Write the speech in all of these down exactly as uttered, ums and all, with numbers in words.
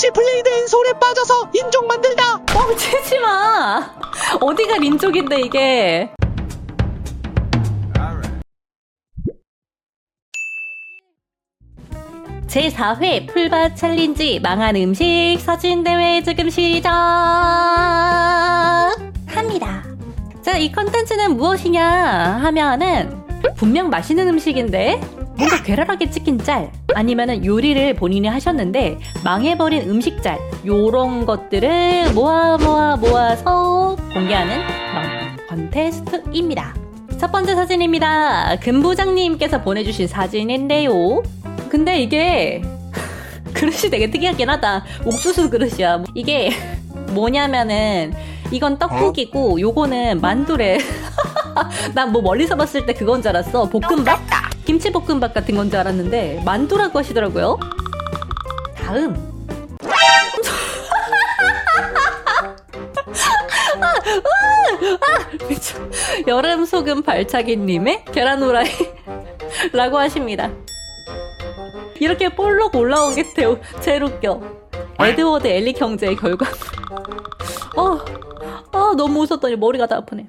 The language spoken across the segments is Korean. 동시 플레이된 소에 빠져서 인종 만들다. 뻥치지마. 어디가 린족인데 이게. 제사 회 풀밭 챌린지 망한 음식 사진 대회 지금 시작합니다. 자, 이 컨텐츠는 무엇이냐 하면은 분명 맛있는 음식인데 뭔가 괴랄하게 찍힌 짤, 아니면은 요리를 본인이 하셨는데 망해버린 음식 짤, 요런 것들을 모아 모아 모아서 공개하는 그런 컨테스트입니다. 첫 번째 사진입니다. 금부장님께서 보내주신 사진인데요. 근데 이게 그릇이 되게 특이하긴 하다. 옥수수 그릇이야. 이게 뭐냐면은 이건 떡국이고 요거는 만두래. 난 뭐 멀리서 봤을 때 그건 줄 알았어. 볶음밥? 김치볶음밥 같은 건 줄 알았는데 만두라고 하시더라고요. 다음. 여름 소금 발차기님의 계란 후라이 라고 하십니다. 이렇게 볼록 올라온 게 제일 웃겨. 에드워드 엘릭 형제의 결과. 어, 어, 너무 웃었더니 머리가 다 아프네.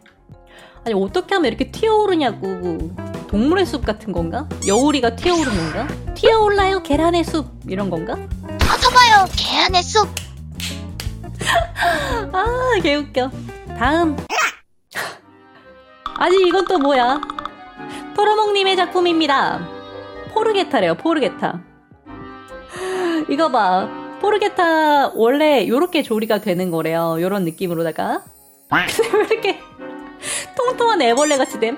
아니, 어떻게 하면 이렇게 튀어오르냐고. 동물의 숲 같은 건가? 여우리가 튀어오르는 건가? 튀어올라요, 계란의 숲. 이런 건가? 어서봐요, 계란의 숲. 아, 개웃겨. 다음. 아니, 이건 또 뭐야? 토르몽님의 작품입니다. 포르게타래요. 포르게타. 이거 봐. 포르게타 원래 요렇게 조리가 되는 거래요. 요런 느낌으로다가. 근데 왜 이렇게 통통한 애벌레같이 됨?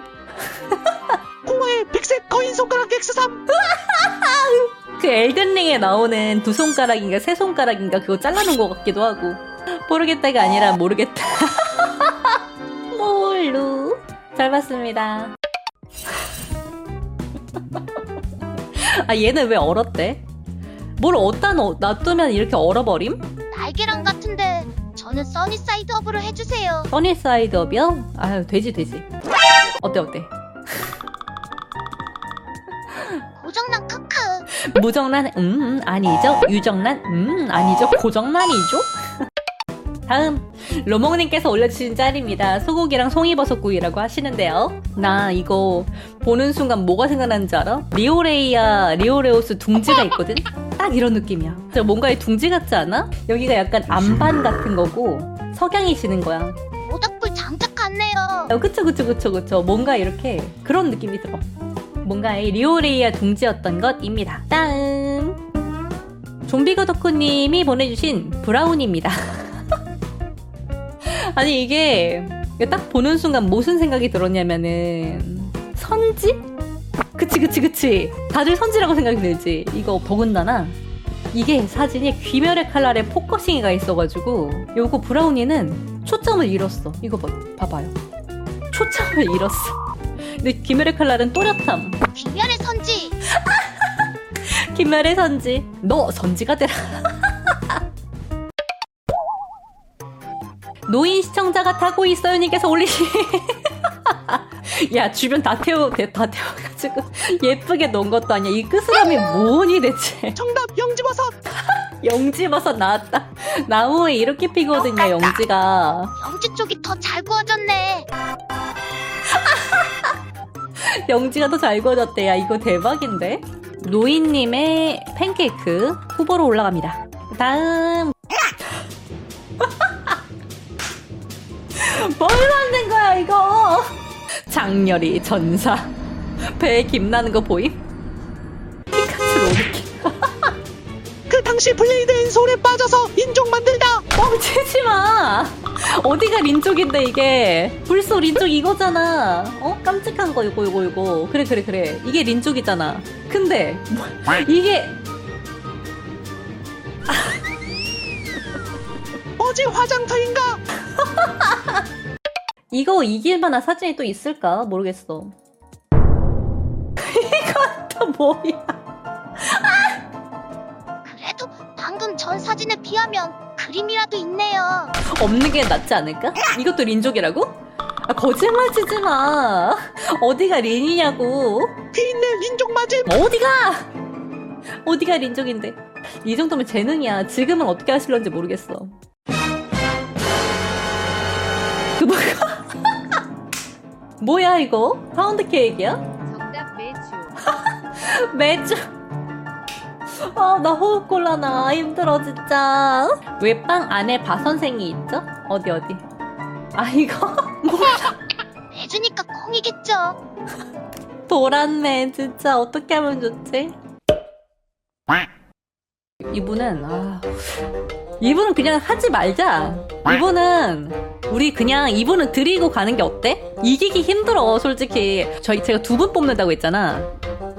콩어의 백색 거인 손가락 엑스 삼. 그 엘든링에 나오는 두 손가락인가 세 손가락인가 그거 잘라놓은 것 같기도 하고. 포르게타가 아니라 모르겠다. 몰루. 잘 봤습니다. 아, 얘는 왜 얼었대? 뭘 어디다 놔두면 이렇게 얼어버림? 날계란 같은데 저는 써니사이드업으로 해주세요. 써니사이드업이요? 아유, 돼지 돼지. 어때 어때? 고정난 크크. 무정란 음 아니죠. 유정란 음 아니죠. 고정란이죠. 다음. 로몽님께서 올려주신 짤입니다. 소고기랑 송이버섯구이라고 하시는데요. 나 이거 보는 순간 뭐가 생각나는지 알아? 리오레이아 리오레오스 둥지가 있거든? 딱 이런 느낌이야. 뭔가의 둥지 같지 않아? 여기가 약간 안반 같은 거고 석양이 지는 거야. 모닥불 장착 같네요. 어, 그쵸 그쵸 그쵸 그쵸. 뭔가 이렇게 그런 느낌이 들어. 뭔가의 리오레이아 둥지였던 것입니다. 다음. 좀비거 덕후님이 보내주신 브라운입니다. 아니, 이게 딱 보는 순간 무슨 생각이 들었냐면은 선지? 그치 그치 그치. 다들 선지라고 생각이 들지. 이거 더군다나 이게 사진이 귀멸의 칼날에 포커싱이가 있어가지고 요거 브라우니는 초점을 잃었어. 이거 봐, 봐봐요. 초점을 잃었어. 근데 귀멸의 칼날은 또렷함. 귀멸의 선지. 귀멸의 선지. 너 선지가 되라. 노인 시청자가 타고 있어요 님께서 올리신. 야, 주변 다 태워 다 태워가지고 예쁘게 놓은 것도 아니야. 이 끝스람이 뭐니 대체. 정답 영지버섯. 영지버섯 나왔다. 나무에 이렇게 피거든요 영지가. 영지 쪽이 더 잘 구워졌네. 영지가 더 잘 구워졌대. 야, 이거 대박인데. 노인님의 팬케이크 후보로 올라갑니다. 다음. 뭘 만든 거야 이거. 장렬히 전사. 배에 김 나는 거 보임? 피카츄 로드키. 그 당시 플레이된 소에 빠져서 인종 만들다. 뻥치지마. 어디가 린족인데 이게. 불소 린족 이거잖아. 어? 깜찍한 거 이거 이거 이거. 그래 그래 그래. 이게 린족이잖아. 근데 뭐, 이게 어제 화장터인가? 이거 이길 만한 사진이 또 있을까? 모르겠어. 이건 또 뭐야? 아! 그래도 방금 전 사진에 비하면 그림이라도 있네요. 없는 게 낫지 않을까? 이것도 린족이라고? 아, 거짓말 치지 마. 어디가 린이냐고. 귀 있네 린족 맞음. 어디가? 어디가 린족인데. 이 정도면 재능이야. 지금은 어떻게 하실런지 모르겠어. 그 뭐야? 뭐야 이거? 파운드 케이크야? 정답 매주. 매주. 아, 나 호흡 곤란하. 힘들어 진짜. 왜 빵 안에 바선생이 있죠? 어디 어디? 아 이거? 뭐야? 매주니까 콩이겠죠. 도란매 진짜 어떻게 하면 좋지? 이분은 아, 이분은 그냥 하지 말자. 이분은 우리 그냥 이분은 드리고 가는 게 어때? 이기기 힘들어 솔직히. 저희 제가 두 분 뽑는다고 했잖아.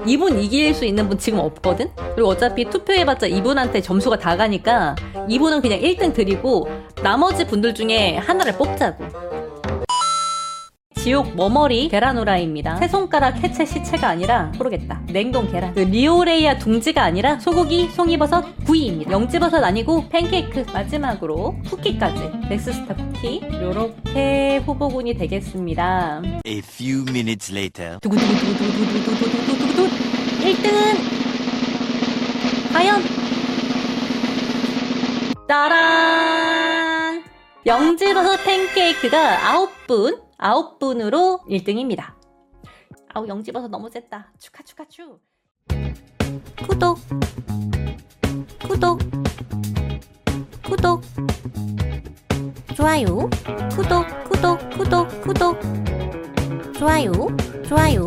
이분 이길 수 있는 분 지금 없거든? 그리고 어차피 투표해봤자 이분한테 점수가 다 가니까 이분은 그냥 일 등 드리고 나머지 분들 중에 하나를 뽑자고. 지옥 머머리 계란후라이입니다. 세 손가락 해체 시체가 아니라 모르겠다. 냉동 계란. 그 리오레이아 둥지가 아니라 소고기, 송이버섯, 구이입니다. 영지버섯 아니고 팬케이크. 마지막으로 쿠키까지. 넥스스타 쿠키. 요렇게 후보군이 되겠습니다. A few minutes later. 두구두구두구두구두구두구두구두구. 일 등은 과연 짜란. 영지버섯 팬케이크가 아홉 분. 아홉 분으로 일 등입니다. 아우 영지버섯 너무 쎘다. 축하 축하 축. 구독 구독 구독 좋아요 구독 구독 구독 구독 좋아요 좋아요.